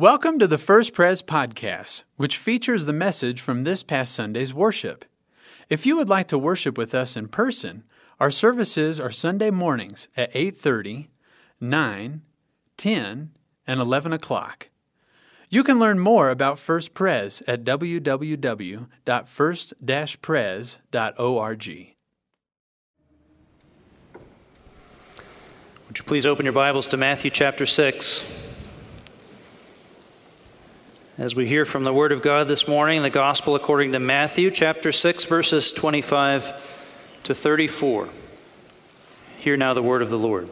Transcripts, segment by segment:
Welcome to the First Prez podcast, which features the message from this past Sunday's worship. If you would like to worship with us in person, our services are Sunday mornings at 8:30, 9, 10, and 11 o'clock. You can learn more about First Prez at www.first-prez.org. Would you please open your Bibles to Matthew chapter 6? As we hear from the Word of God this morning, the Gospel according to Matthew, chapter 6, verses 25 to 34. Hear now the Word of the Lord.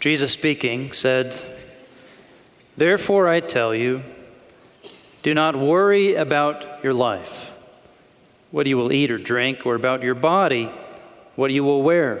Jesus speaking said, "Therefore I tell you, do not worry about your life, what you will eat or drink, or about your body, what you will wear.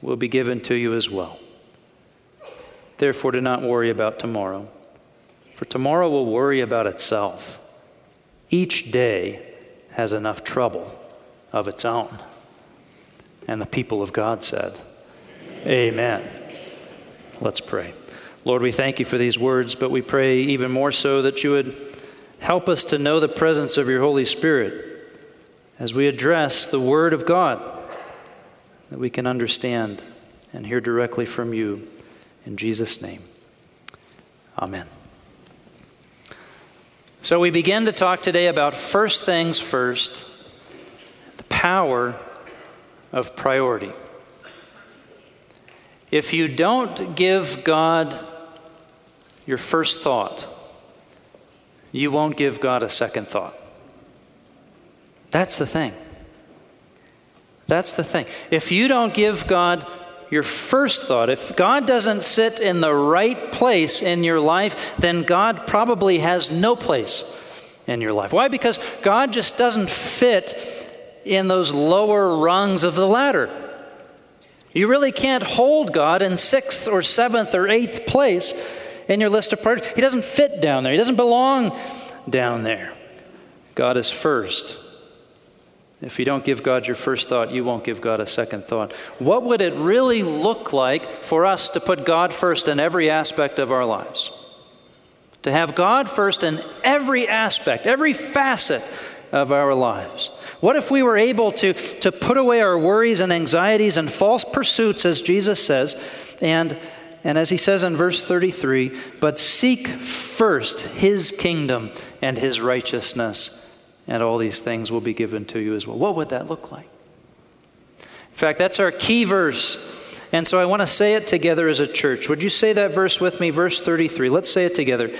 will be given to you as well. Therefore, do not worry about tomorrow, for tomorrow will worry about itself. Each day has enough trouble of its own." And the people of God said, Amen. Let's pray. Lord, we thank you for these words, but we pray even more so that you would help us to know the presence of your Holy Spirit as we address the Word of God, that we can understand and hear directly from you. In Jesus' name, amen. So we begin to talk today about first things first, the power of priority. If you don't give God your first thought, you won't give God a second thought. That's the thing. That's the thing. If you don't give God your first thought, if God doesn't sit in the right place in your life, then God probably has no place in your life. Why? Because God just doesn't fit in those lower rungs of the ladder. You really can't hold God in 6th or 7th or 8th place in your list of priorities. He doesn't fit down there. He doesn't belong down there. God is first. If you don't give God your first thought, you won't give God a second thought. What would it really look like for us to put God first in every aspect of our lives? To have God first in every aspect, every facet of our lives. What if we were able to put away our worries and anxieties and false pursuits, as Jesus says, and as he says in verse 33, but seek first his kingdom and his righteousness, and all these things will be given to you as well. What would that look like? In fact, that's our key verse. And so I want to say it together as a church. Would you say that verse with me? Verse 33. Let's say it together.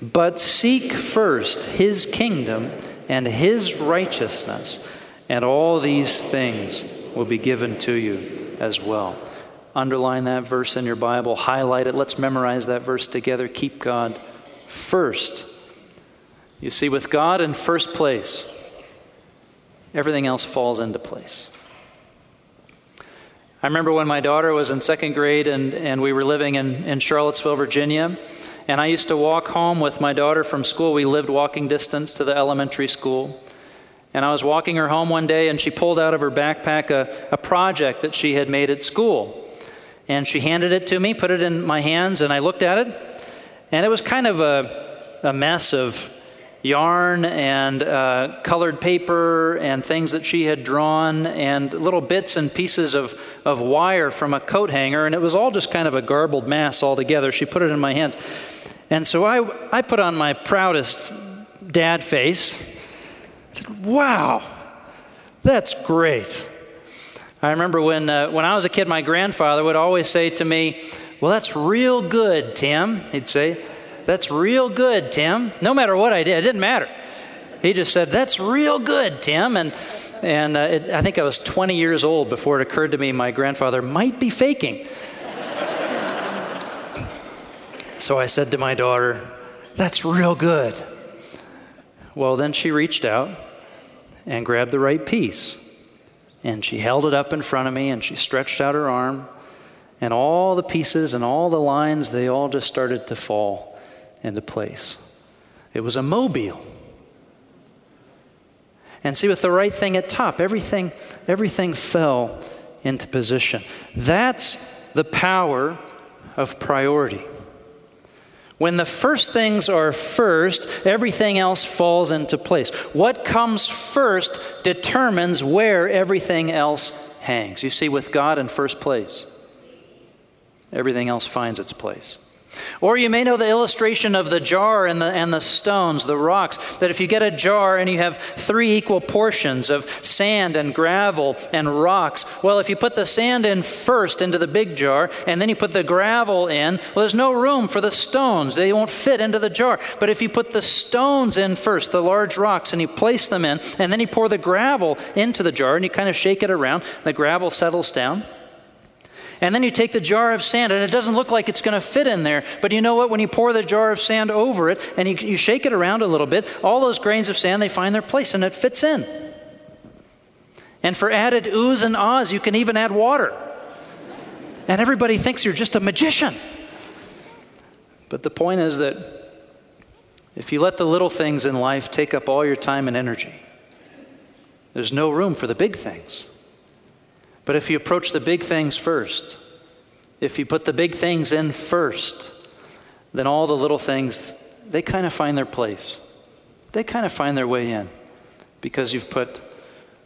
But seek first his kingdom and his righteousness, and all these things will be given to you as well. Underline that verse in your Bible. Highlight it. Let's memorize that verse together. Keep God first. You see, with God in first place, everything else falls into place. I remember when my daughter was in second grade and we were living in Charlottesville, Virginia, and I used to walk home with my daughter from school. We lived walking distance to the elementary school. And I was walking her home one day, and she pulled out of her backpack a project that she had made at school. And she handed it to me, put it in my hands, and I looked at it. And it was kind of a mess of yarn and colored paper and things that she had drawn and little bits and pieces of wire from a coat hanger, and it was all just kind of a garbled mass altogether. She put it in my hands. And so I put on my proudest dad face. I said, wow, that's great. I remember when I was a kid, my grandfather would always say to me, well, that's real good, Tim. He'd say, that's real good, Tim. No matter what I did, it didn't matter. He just said, that's real good, Tim. And I think I was 20 years old before it occurred to me my grandfather might be faking. So I said to my daughter, that's real good. Well, then she reached out and grabbed the right piece. And she held it up in front of me, and she stretched out her arm. And all the pieces and all the lines, they all just started to fall into place. It was a mobile. And see, with the right thing at top, everything fell into position. That's the power of priority. When the first things are first, everything else falls into place. What comes first determines where everything else hangs. You see, with God in first place, everything else finds its place. Or you may know the illustration of the jar and the stones, the rocks, that if you get a jar and you have 3 equal portions of sand and gravel and rocks, well, if you put the sand in first into the big jar and then you put the gravel in, well, there's no room for the stones. They won't fit into the jar. But if you put the stones in first, the large rocks, and you place them in, and then you pour the gravel into the jar and you kind of shake it around, the gravel settles down. And then you take the jar of sand, and it doesn't look like it's going to fit in there. But you know what? When you pour the jar of sand over it, and you shake it around a little bit, all those grains of sand, they find their place, and it fits in. And for added oohs and ahs, you can even add water. And everybody thinks you're just a magician. But the point is that if you let the little things in life take up all your time and energy, there's no room for the big things. But if you approach the big things first, if you put the big things in first, then all the little things, they kind of find their place. They kind of find their way in because you've put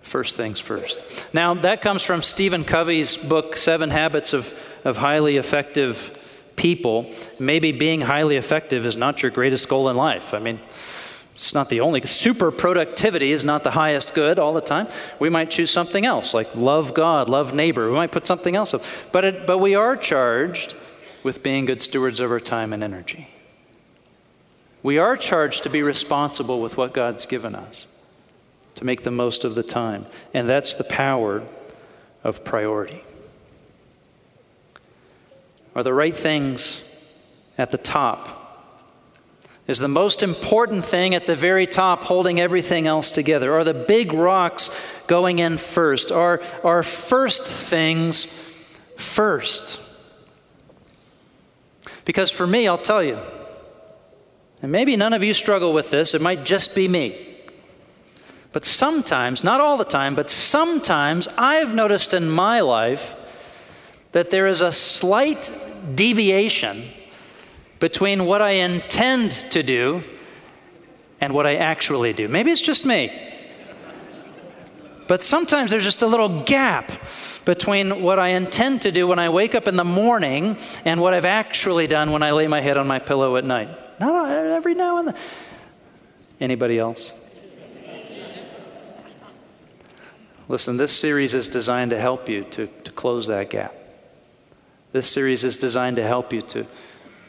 first things first. Now, that comes from Stephen Covey's book, 7 Habits of Highly Effective People. Maybe being highly effective is not your greatest goal in life. I mean, it's not the only. Super productivity is not the highest good all the time. We might choose something else, like love God, love neighbor. We might put something else up. But we are charged with being good stewards of our time and energy. We are charged to be responsible with what God's given us, to make the most of the time. And that's the power of priority. Are the right things at the top? Is the most important thing at the very top holding everything else together? Are the big rocks going in first? Are first things first? Because for me, I'll tell you, and maybe none of you struggle with this, it might just be me. But sometimes, not all the time, but sometimes I've noticed in my life that there is a slight deviation between what I intend to do and what I actually do. Maybe it's just me. But sometimes there's just a little gap between what I intend to do when I wake up in the morning and what I've actually done when I lay my head on my pillow at night. Not every now and then. Anybody else? Listen, this series is designed to help you to close that gap. This series is designed to help you to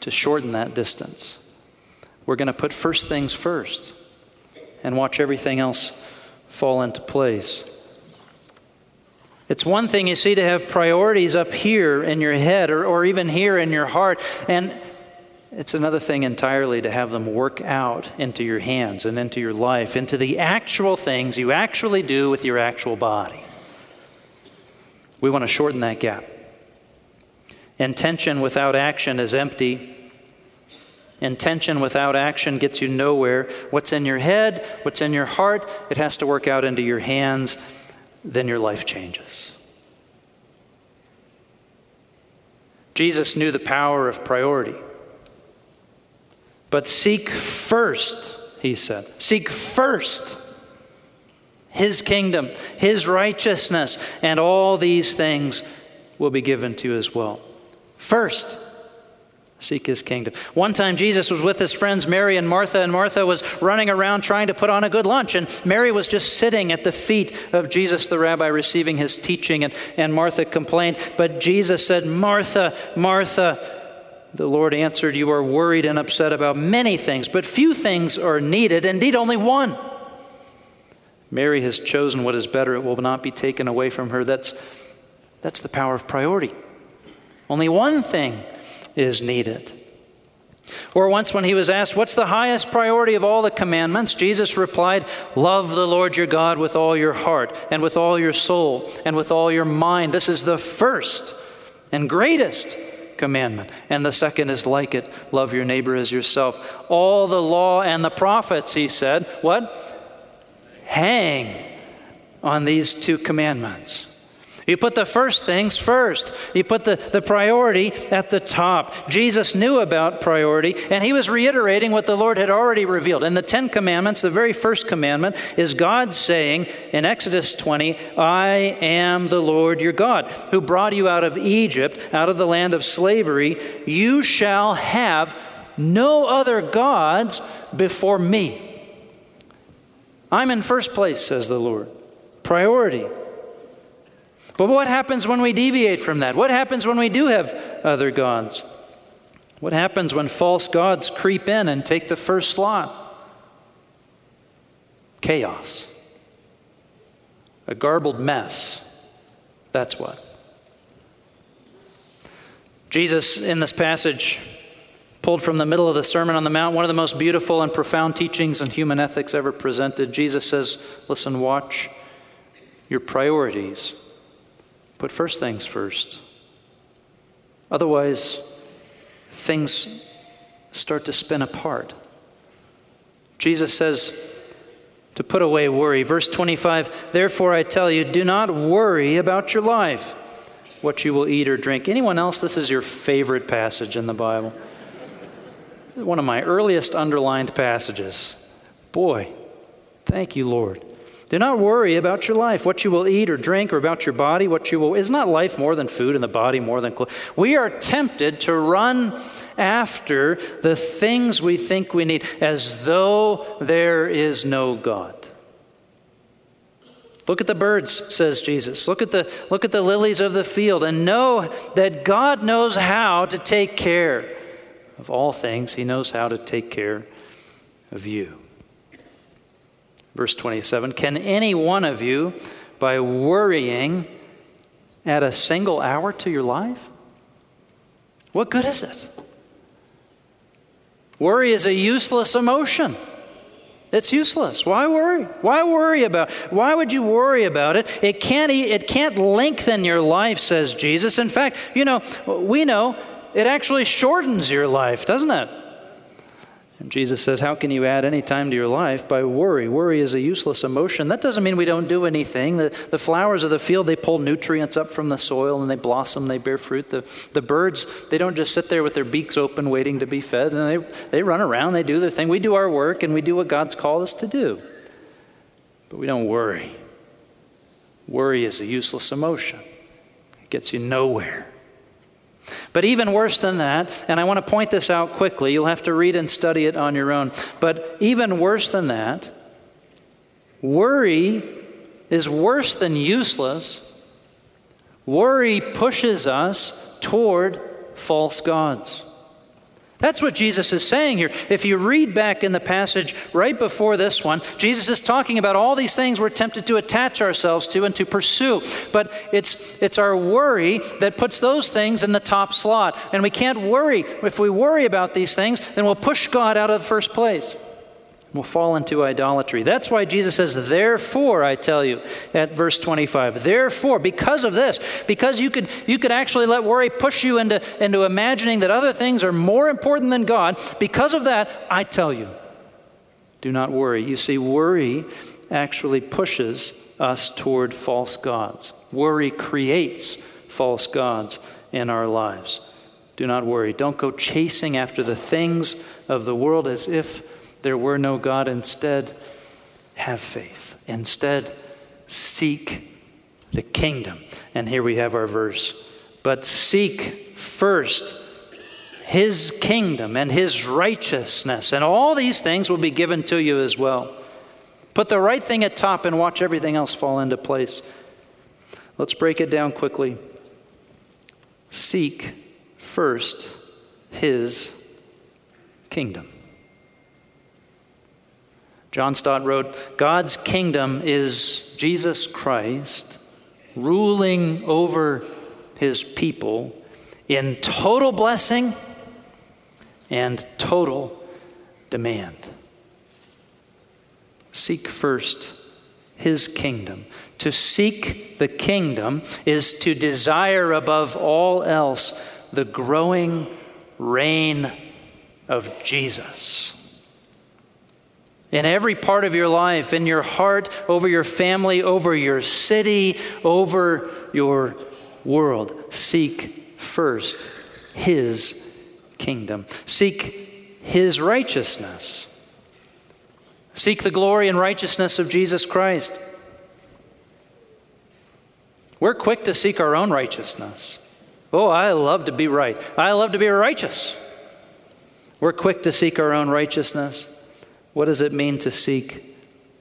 shorten that distance. We're going to put first things first and watch everything else fall into place. It's one thing, you see, to have priorities up here in your head or even here in your heart, and it's another thing entirely to have them work out into your hands and into your life, into the actual things you actually do with your actual body. We want to shorten that gap. Intention without action is empty. Intention without action gets you nowhere. What's in your head, what's in your heart, it has to work out into your hands. Then your life changes. Jesus knew the power of priority. But seek first, he said. Seek first his kingdom, his righteousness, and all these things will be given to you as well. First, seek his kingdom. One time Jesus was with his friends Mary and Martha was running around trying to put on a good lunch, and Mary was just sitting at the feet of Jesus the rabbi receiving his teaching, and Martha complained. But Jesus said, "Martha, Martha," the Lord answered, "you are worried and upset about many things, but few things are needed, indeed only one. Mary has chosen what is better. It will not be taken away from her." That's the power of priority. Only one thing is needed. Or once when he was asked, "What's the highest priority of all the commandments?" Jesus replied, "Love the Lord your God with all your heart and with all your soul and with all your mind. This is the first and greatest commandment. And the second is like it. Love your neighbor as yourself. All the law and the prophets," he said, what? "Hang on these two commandments." You put the first things first. You put the priority at the top. Jesus knew about priority, and he was reiterating what the Lord had already revealed. In the Ten Commandments, the very first commandment is God saying in Exodus 20, "I am the Lord your God, who brought you out of Egypt, out of the land of slavery. You shall have no other gods before me." I'm in first place, says the Lord. Priority. But what happens when we deviate from that? What happens when we do have other gods? What happens when false gods creep in and take the first slot? Chaos. A garbled mess. That's what. Jesus, in this passage, pulled from the middle of the Sermon on the Mount, one of the most beautiful and profound teachings in human ethics ever presented. Jesus says, listen, watch your priorities. Put first things first. Otherwise, things start to spin apart. Jesus says to put away worry. Verse 25, "Therefore I tell you, do not worry about your life, what you will eat or drink." Anyone else, this is your favorite passage in the Bible. One of my earliest underlined passages. Boy, thank you, Lord. Do not worry about your life, what you will eat or drink, or about your body, what you will... Is not life more than food and the body more than clothes? We are tempted to run after the things we think we need as though there is no God. Look at the birds, says Jesus. Look at the lilies of the field and know that God knows how to take care of all things. He knows how to take care of you. Verse 27, "Can any one of you, by worrying, add a single hour to your life? What good is it?" Worry is a useless emotion. It's useless. Why worry? Why would you worry about it? It can't lengthen your life, says Jesus. In fact, we know it actually shortens your life, doesn't it? And Jesus says, how can you add any time to your life by worry? Worry is a useless emotion. That doesn't mean we don't do anything. The flowers of the field, they pull nutrients up from the soil and they blossom, they bear fruit. The birds, they don't just sit there with their beaks open waiting to be fed. And they run around, they do their thing. We do our work and we do what God's called us to do. But we don't worry. Worry is a useless emotion. It gets you nowhere. But even worse than that, and I want to point this out quickly, you'll have to read and study it on your own, but even worse than that, worry is worse than useless. Worry pushes us toward false gods. That's what Jesus is saying here. If you read back in the passage right before this one, Jesus is talking about all these things we're tempted to attach ourselves to and to pursue. But it's our worry that puts those things in the top slot. And we can't worry. If we worry about these things, then we'll push God out of the first place. We'll fall into idolatry. That's why Jesus says, therefore, I tell you, at verse 25, therefore, because of this, because you could actually let worry push you into imagining that other things are more important than God, because of that, I tell you, do not worry. You see, worry actually pushes us toward false gods. Worry creates false gods in our lives. Do not worry. Don't go chasing after the things of the world as if there were no God. Instead, have faith. Instead, seek the kingdom. And here we have our verse. But seek first His kingdom and His righteousness, and all these things will be given to you as well. Put the right thing at top and watch everything else fall into place. Let's break it down quickly. Seek first His kingdom. John Stott wrote, God's kingdom is Jesus Christ ruling over His people in total blessing and total demand. Seek first His kingdom. To seek the kingdom is to desire above all else the growing reign of Jesus. In every part of your life, in your heart, over your family, over your city, over your world, seek first His kingdom. Seek His righteousness. Seek the glory and righteousness of Jesus Christ. We're quick to seek our own righteousness. Oh, I love to be right. I love to be righteous. We're quick to seek our own righteousness. What does it mean to seek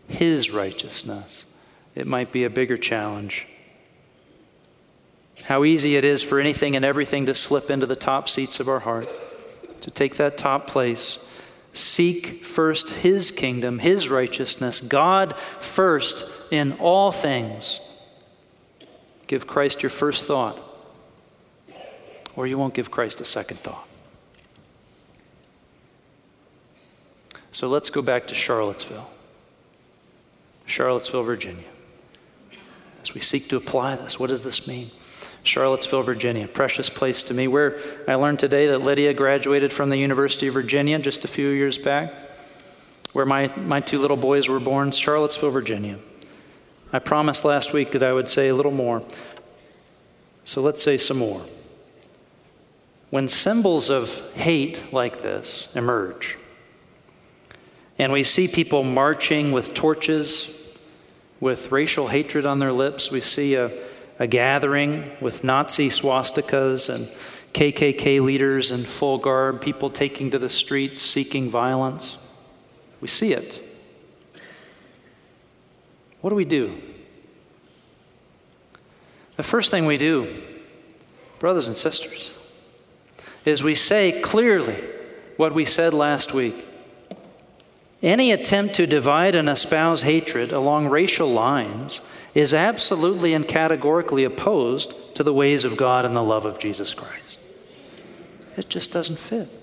His righteousness? It might be a bigger challenge. How easy it is for anything and everything to slip into the top seats of our heart, to take that top place. Seek first His kingdom, His righteousness, God first in all things. Give Christ your first thought, or you won't give Christ a second thought. So let's go back to Charlottesville, Virginia. As we seek to apply this, what does this mean? Charlottesville, Virginia, precious place to me, where I learned today that Lydia graduated from the University of Virginia just a few years back, where my two little boys were born, Charlottesville, Virginia. I promised last week that I would say a little more, so let's say some more. When symbols of hate like this emerge, and we see people marching with torches, with racial hatred on their lips, we see a gathering with Nazi swastikas and KKK leaders in full garb, people taking to the streets, seeking violence. We see it. What do we do? The first thing we do, brothers and sisters, is we say clearly what we said last week. Any attempt to divide and espouse hatred along racial lines is absolutely and categorically opposed to the ways of God and the love of Jesus Christ. It just doesn't fit.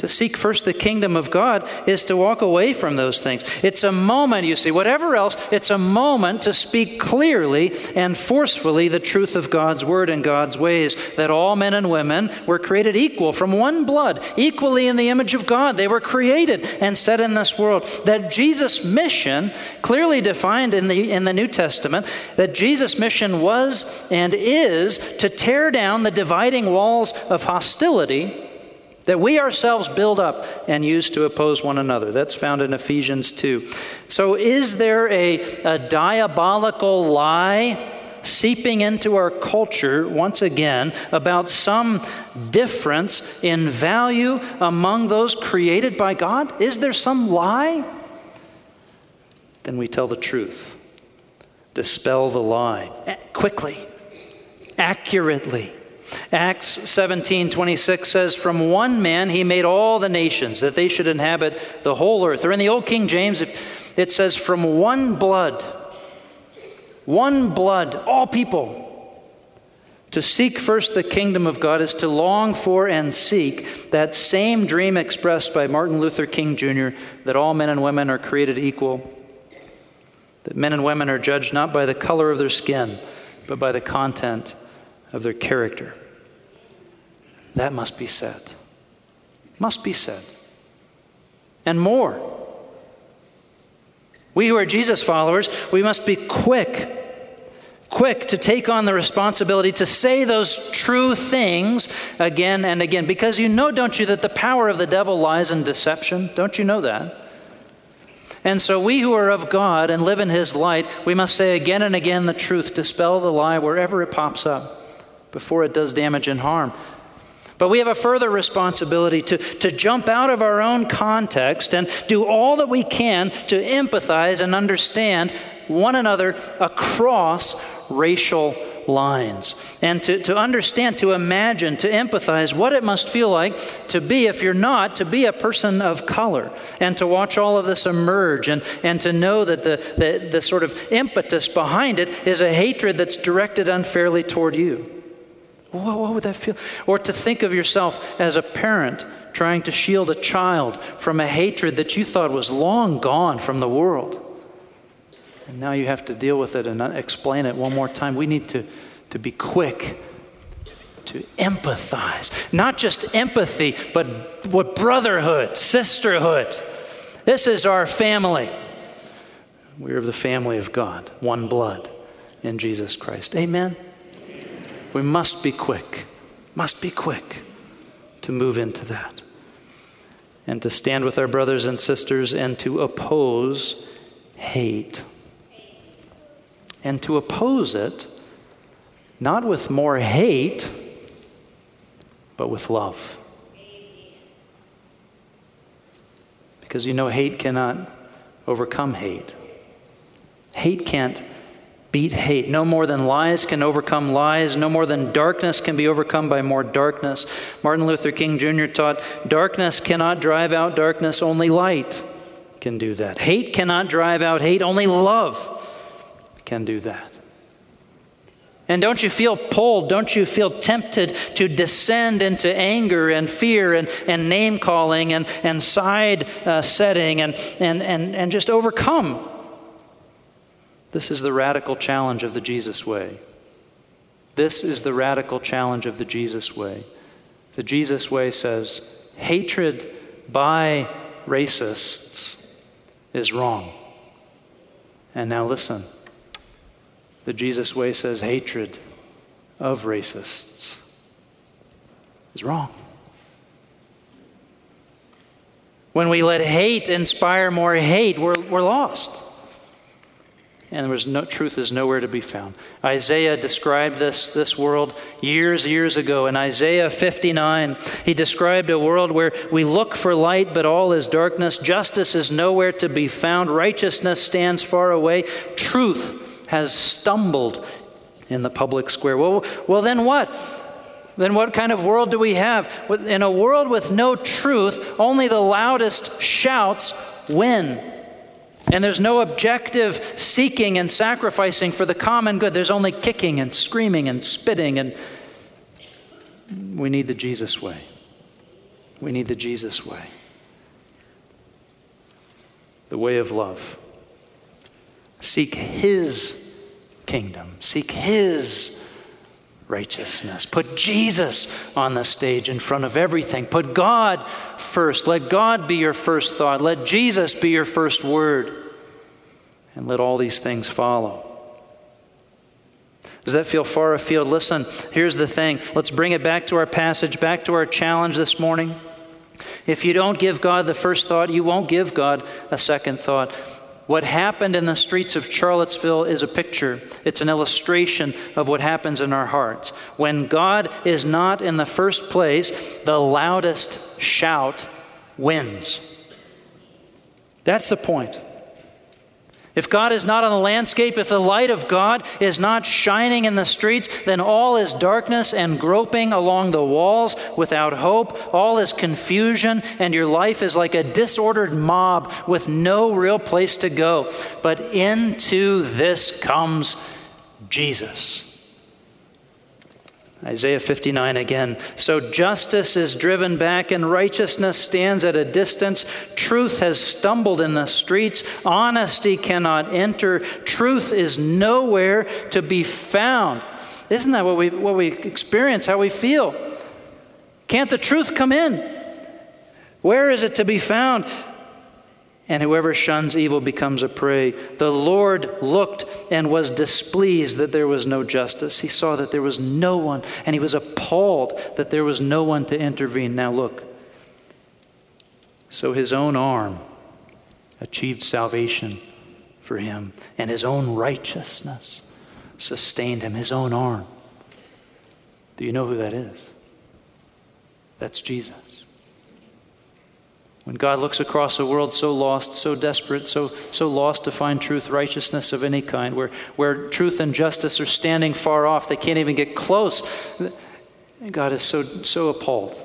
To seek first the kingdom of God is to walk away from those things. It's a moment, you see, whatever else, it's a moment to speak clearly and forcefully the truth of God's word and God's ways, that all men and women were created equal from one blood, equally in the image of God. They were created and set in this world. That Jesus' mission, clearly defined in the New Testament, that Jesus' mission was and is to tear down the dividing walls of hostility that we ourselves build up and use to oppose one another. That's found in Ephesians 2. So is there a diabolical lie seeping into our culture once again about some difference in value among those created by God? Is there some lie? Then we tell the truth. Dispel the lie quickly, accurately. Acts 17:26 says, from one man he made all the nations, that they should inhabit the whole earth. Or in the Old King James, it says, from one blood, all people. To seek first the kingdom of God is to long for and seek that same dream expressed by Martin Luther King Jr., that all men and women are created equal, that men and women are judged not by the color of their skin, but by the content of their character. That must be said. Must be said. And more. We who are Jesus followers, we must be quick to take on the responsibility to say those true things again and again. Because you know, don't you, that the power of the devil lies in deception? Don't you know that? And so we who are of God and live in His light, we must say again and again the truth, dispel the lie wherever it pops up, before it does damage and harm. But we have a further responsibility to jump out of our own context and do all that we can to empathize and understand one another across racial lines. And to understand, to imagine, to empathize what it must feel like to be, if you're not, to be a person of color. And to watch all of this emerge and to know that the sort of impetus behind it is a hatred that's directed unfairly toward you. What would that feel? Or to think of yourself as a parent trying to shield a child from a hatred that you thought was long gone from the world. And now you have to deal with it and explain it one more time. We need to be quick to empathize. Not just empathy, but what brotherhood, sisterhood. This is our family. We are the family of God, one blood in Jesus Christ. Amen. We must be quick to move into that and to stand with our brothers and sisters and to oppose hate. And to oppose it, not with more hate, but with love. Because hate cannot overcome hate. Hate can't beat hate. No more than lies can overcome lies. No more than darkness can be overcome by more darkness. Martin Luther King Jr. taught, darkness cannot drive out darkness, only light can do that. Hate cannot drive out hate, only love can do that. And don't you feel pulled, don't you feel tempted to descend into anger and fear and name-calling and side-setting and just overcome? This is the radical challenge of the Jesus way. This is the radical challenge of the Jesus way. The Jesus way says, hatred by racists is wrong. And now listen. The Jesus way says, hatred of racists is wrong. When we let hate inspire more hate, we're lost. And truth is nowhere to be found. Isaiah described this world years ago. In Isaiah 59, he described a world where we look for light, but all is darkness. Justice is nowhere to be found. Righteousness stands far away. Truth has stumbled in the public square. Well, then what? Then what kind of world do we have? In a world with no truth, only the loudest shouts win. And there's no objective seeking and sacrificing for the common good. There's only kicking and screaming and spitting. And we need the Jesus way. We need the Jesus way. The way of love. Seek His kingdom. Seek His righteousness. Put Jesus on the stage in front of everything. Put God first. Let God be your first thought. Let Jesus be your first word. And let all these things follow. Does that feel far afield? Listen, here's the thing. Let's bring it back to our passage, back to our challenge this morning. If you don't give God the first thought, you won't give God a second thought. What happened in the streets of Charlottesville is a picture. It's an illustration of what happens in our hearts. When God is not in the first place, the loudest shout wins. That's the point. If God is not on the landscape, if the light of God is not shining in the streets, then all is darkness and groping along the walls without hope. All is confusion, and your life is like a disordered mob with no real place to go. But into this comes Jesus. Isaiah 59 again. So justice is driven back and righteousness stands at a distance. Truth has stumbled in the streets. Honesty cannot enter. Truth is nowhere to be found. Isn't that what we experience, how we feel? Can't the truth come in? Where is it to be found? And whoever shuns evil becomes a prey. The Lord looked and was displeased that there was no justice. He saw that there was no one, and he was appalled that there was no one to intervene. Now look. So his own arm achieved salvation for him, and his own righteousness sustained him, his own arm. Do you know who that is? That's Jesus. When God looks across a world so lost, so desperate, so lost to find truth, righteousness of any kind, where truth and justice are standing far off, they can't even get close, God is so appalled.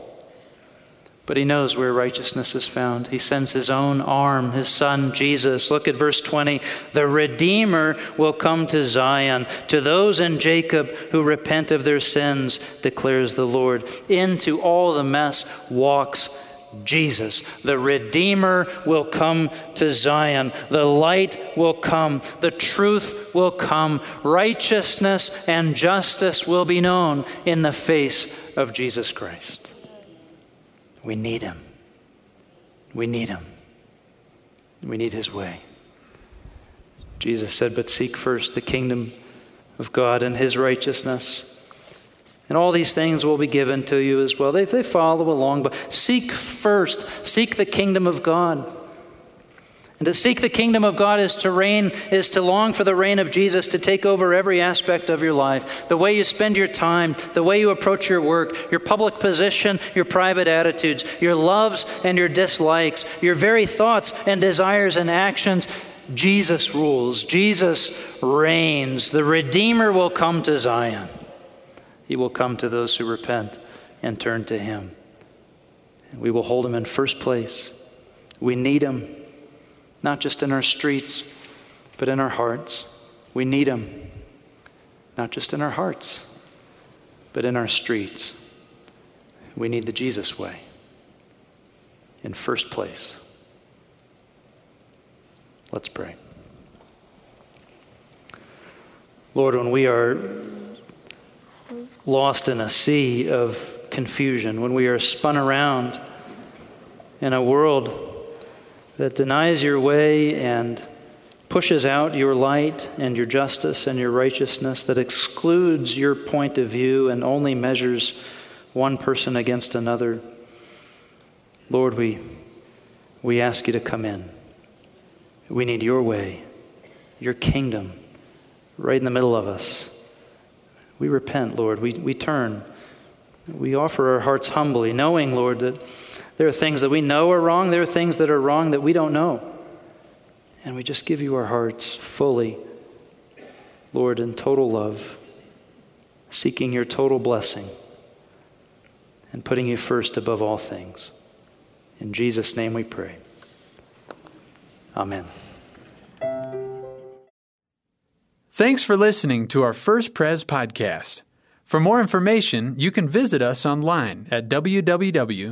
But he knows where righteousness is found. He sends his own arm, his son, Jesus. Look at verse 20. The Redeemer will come to Zion, to those in Jacob who repent of their sins, declares the Lord. Into all the mess walks Jesus. The Redeemer will come to Zion. The light will come. The truth will come. Righteousness and justice will be known in the face of Jesus Christ. We need him. We need him. We need his way. Jesus said, but seek first the kingdom of God and his righteousness. And all these things will be given to you as well. They follow along, but seek first. Seek the kingdom of God. And to seek the kingdom of God is to long for the reign of Jesus to take over every aspect of your life. The way you spend your time, the way you approach your work, your public position, your private attitudes, your loves and your dislikes, your very thoughts and desires and actions. Jesus rules. Jesus reigns. The Redeemer will come to Zion. He will come to those who repent and turn to him. And we will hold him in first place. We need him. Not just in our streets, but in our hearts. We need him. Not just in our hearts, but in our streets. We need the Jesus way in first place. Let's pray. Lord, when we are lost in a sea of confusion, when we are spun around in a world that denies your way and pushes out your light and your justice and your righteousness, that excludes your point of view and only measures one person against another. Lord, we ask you to come in. We need your way, your kingdom, right in the middle of us. We repent, Lord. We turn. We offer our hearts humbly, knowing, Lord, that there are things that we know are wrong. There are things that are wrong that we don't know. And we just give you our hearts fully, Lord, in total love, seeking your total blessing and putting you first above all things. In Jesus' name we pray. Amen. Thanks for listening to our First Prez podcast. For more information, you can visit us online at www.first-prez.org.